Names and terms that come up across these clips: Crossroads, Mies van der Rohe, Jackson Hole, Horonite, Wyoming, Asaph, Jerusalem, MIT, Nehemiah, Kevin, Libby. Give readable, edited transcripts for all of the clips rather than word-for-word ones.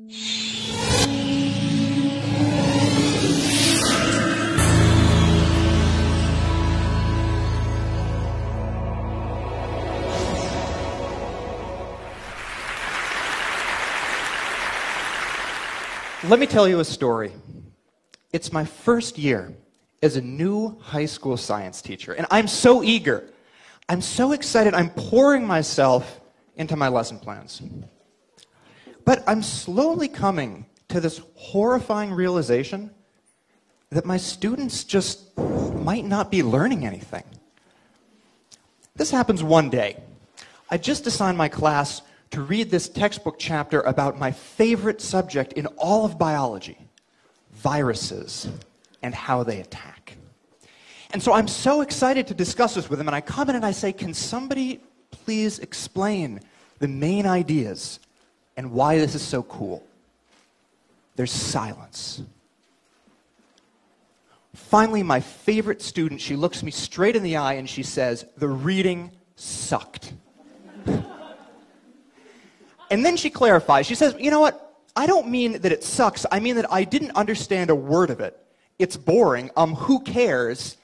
Let me tell you a story. It's my first year as a new high school science teacher, and I'm so eager. I'm so excited. I'm pouring myself into my lesson plans. But I'm slowly coming to this horrifying realization that my students just might not be learning anything. This happens one day. I just assigned my class to read this textbook chapter about my favorite subject in all of biology, viruses and how they attack. And so I'm so excited to discuss this with them, and I come in and I say, can somebody please explain the main ideas and why this is so cool? There's silence. Finally, my favorite student, she looks me straight in the eye and she says, the reading sucked. And then she clarifies. She says, you know what? I don't mean that it sucks. I mean that I didn't understand a word of it. It's boring. Who cares?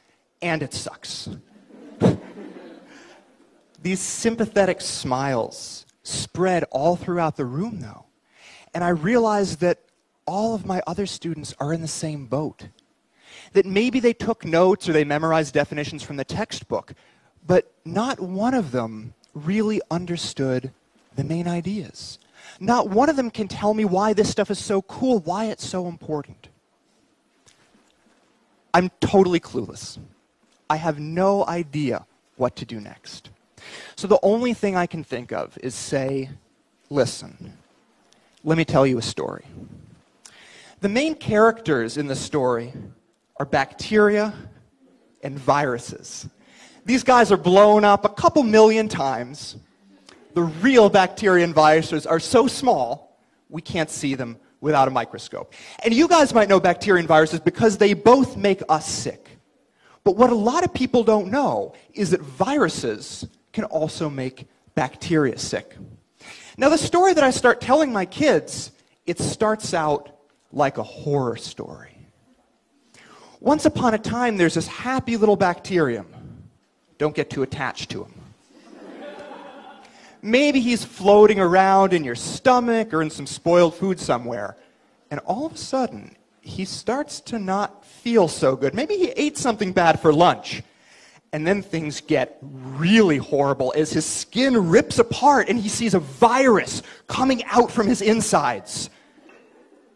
And it sucks. These sympathetic smiles spread all throughout the room, though. And I realized that all of my other students are in the same boat. That maybe they took notes or they memorized definitions from the textbook, but not one of them really understood the main ideas. Not one of them can tell me why this stuff is so cool, why it's so important. I'm totally clueless. I have no idea what to do next. So the only thing I can think of is say, listen, let me tell you a story. The main characters in the story are bacteria and viruses. These guys are blown up a couple million times. The real bacteria and viruses are so small, we can't see them without a microscope. And you guys might know bacteria and viruses because they both make us sick. But what a lot of people don't know is that viruses can also make bacteria sick. Now, the story that I start telling my kids, it starts out like a horror story. Once upon a time, there's this happy little bacterium. Don't get too attached to him. Maybe he's floating around in your stomach or in some spoiled food somewhere. And all of a sudden, he starts to not feel so good. Maybe he ate something bad for lunch. And then things get really horrible as his skin rips apart and he sees a virus coming out from his insides.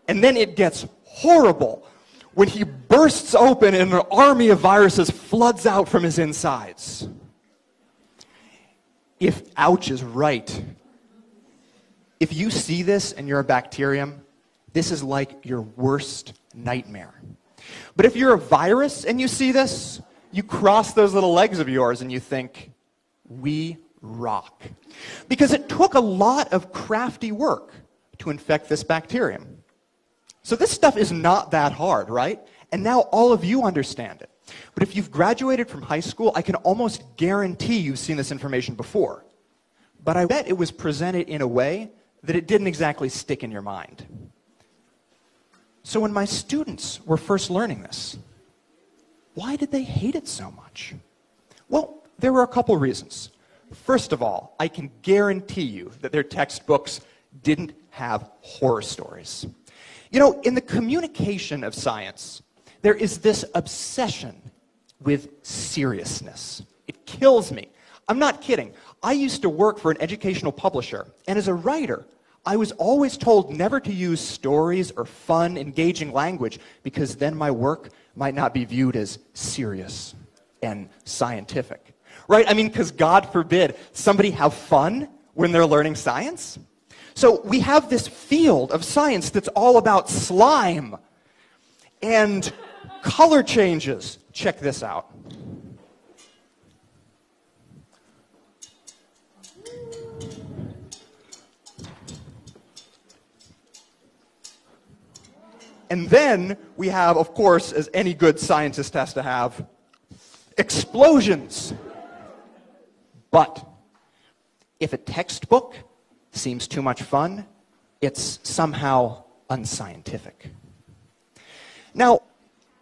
And then it gets horrible when he bursts open and an army of viruses floods out from his insides. If ouch is right, if you see this and you're a bacterium, this is like your worst nightmare. But if you're a virus and you see this, you cross those little legs of yours and you think, we rock. Because it took a lot of crafty work to infect this bacterium. So this stuff is not that hard, right? And now all of you understand it. But if you've graduated from high school, I can almost guarantee you've seen this information before. But I bet it was presented in a way that it didn't exactly stick in your mind. So when my students were first learning this, why did they hate it so much? Well, there were a couple reasons. First of all, I can guarantee you that their textbooks didn't have horror stories. You know, in the communication of science, there is this obsession with seriousness. It kills me. I'm not kidding. I used to work for an educational publisher, and as a writer, I was always told never to use stories or fun, engaging language, because then my work might not be viewed as serious and scientific. Right? I mean, because God forbid somebody have fun when they're learning science. So we have this field of science that's all about slime and color changes. Check this out. And then we have, of course, as any good scientist has to have, explosions. But if a textbook seems too much fun, it's somehow unscientific. Now,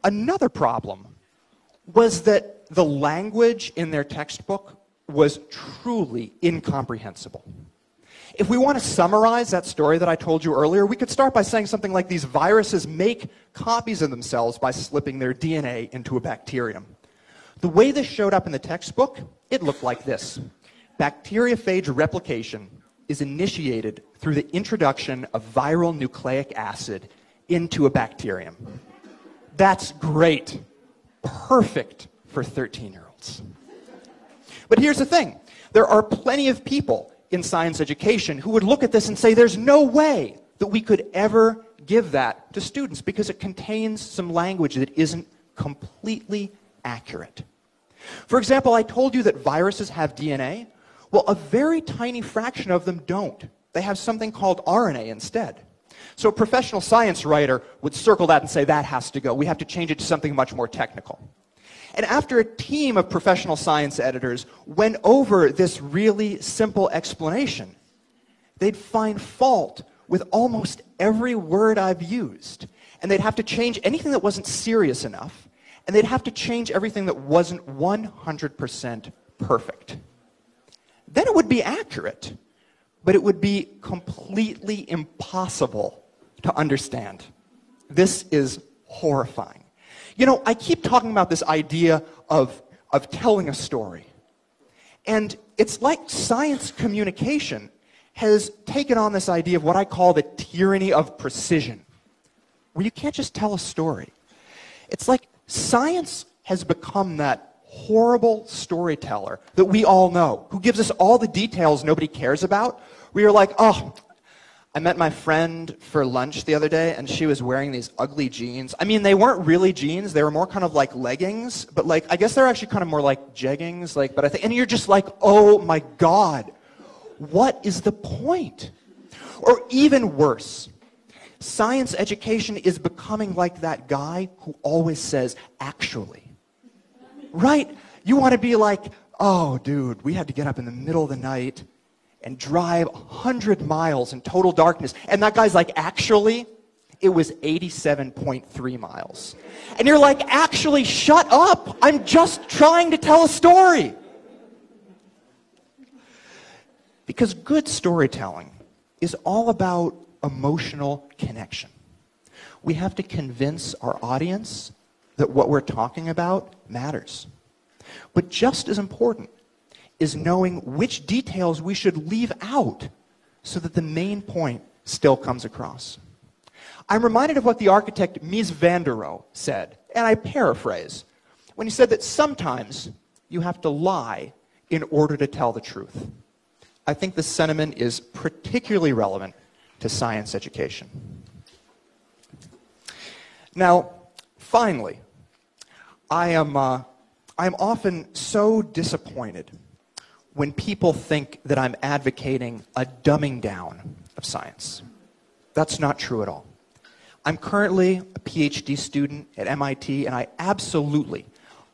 another problem was that the language in their textbook was truly incomprehensible. If we want to summarize that story that I told you earlier, we could start by saying something like these viruses make copies of themselves by slipping their DNA into a bacterium. The way this showed up in the textbook, it looked like this. Bacteriophage replication is initiated through the introduction of viral nucleic acid into a bacterium. That's great. Perfect for 13-year-olds. But here's the thing. There are plenty of people in science education who would look at this and say there's no way that we could ever give that to students because it contains some language that isn't completely accurate. For example, I told you that viruses have DNA. Well, a very tiny fraction of them don't. They have something called RNA instead. So a professional science writer would circle that and say that has to go. We have to change it to something much more technical. And after a team of professional science editors went over this really simple explanation, they'd find fault with almost every word I've used. And they'd have to change anything that wasn't serious enough. And they'd have to change everything that wasn't 100% perfect. Then it would be accurate, but it would be completely impossible to understand. This is horrifying. You know, I keep talking about this idea of telling a story. And it's like science communication has taken on this idea of what I call the tyranny of precision, where you can't just tell a story. It's like science has become that horrible storyteller that we all know, who gives us all the details nobody cares about. We are like, oh, I met my friend for lunch the other day, and she was wearing these ugly jeans. I mean, they weren't really jeans. They were more kind of like leggings, but like, I guess they're actually kind of more like jeggings. Like, but I think, and you're just like, oh my God, what is the point? Or even worse, science education is becoming like that guy who always says, actually. Right? You want to be like, oh, dude, we had to get up in the middle of the night and drive 100 miles in total darkness. And that guy's like, actually, it was 87.3 miles. And you're like, actually, shut up. I'm just trying to tell a story. Because good storytelling is all about emotional connection. We have to convince our audience that what we're talking about matters. But just as important is knowing which details we should leave out so that the main point still comes across. I'm reminded of what the architect Mies van der Rohe said, and I paraphrase, when he said that sometimes you have to lie in order to tell the truth. I think this sentiment is particularly relevant to science education. Now, finally, I am often so disappointed when people think that I'm advocating a dumbing down of science. That's not true at all. I'm currently a PhD student at MIT, and I absolutely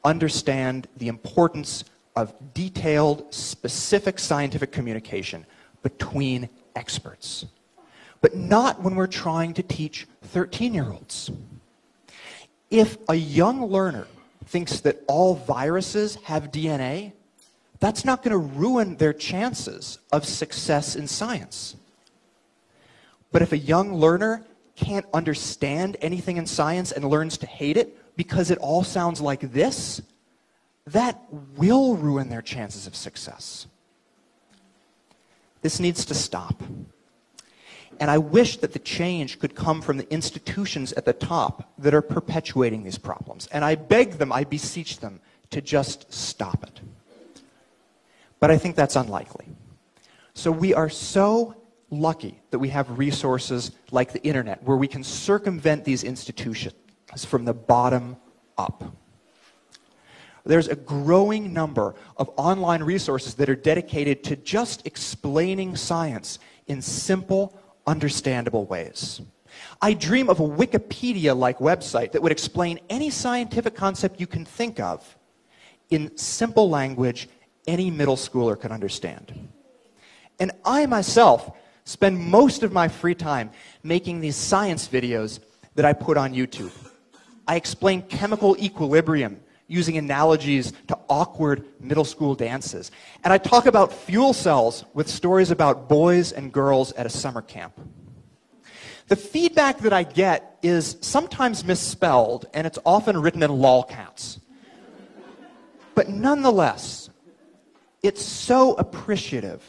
understand the importance of detailed, specific scientific communication between experts. But not when we're trying to teach 13-year-olds. If a young learner thinks that all viruses have DNA, that's not going to ruin their chances of success in science. But if a young learner can't understand anything in science and learns to hate it because it all sounds like this, that will ruin their chances of success. This needs to stop. And I wish that the change could come from the institutions at the top that are perpetuating these problems. And I beg them, I beseech them, to just stop it. But I think that's unlikely. So we are so lucky that we have resources like the internet, where we can circumvent these institutions from the bottom up. There's a growing number of online resources that are dedicated to just explaining science in simple, understandable ways. I dream of a Wikipedia-like website that would explain any scientific concept you can think of in simple language any middle schooler could understand. And I myself spend most of my free time making these science videos that I put on YouTube. I explain chemical equilibrium using analogies to awkward middle school dances. And I talk about fuel cells with stories about boys and girls at a summer camp. The feedback that I get is sometimes misspelled, and it's often written in lol counts. But nonetheless, it's so appreciative,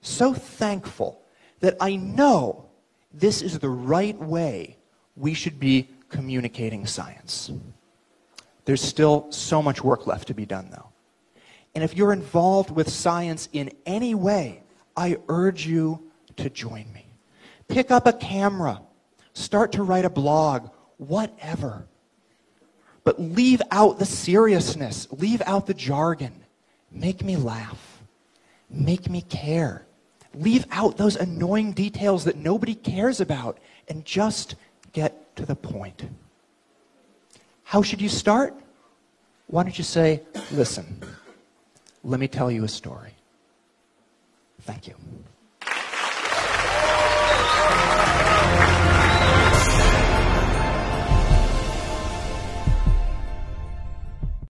so thankful, that I know this is the right way we should be communicating science. There's still so much work left to be done, though. And if you're involved with science in any way, I urge you to join me. Pick up a camera, start to write a blog, whatever. But leave out the seriousness, leave out the jargon. Make me laugh, make me care. Leave out those annoying details that nobody cares about and just get to the point. How should you start? Why don't you say, listen, let me tell you a story. Thank you.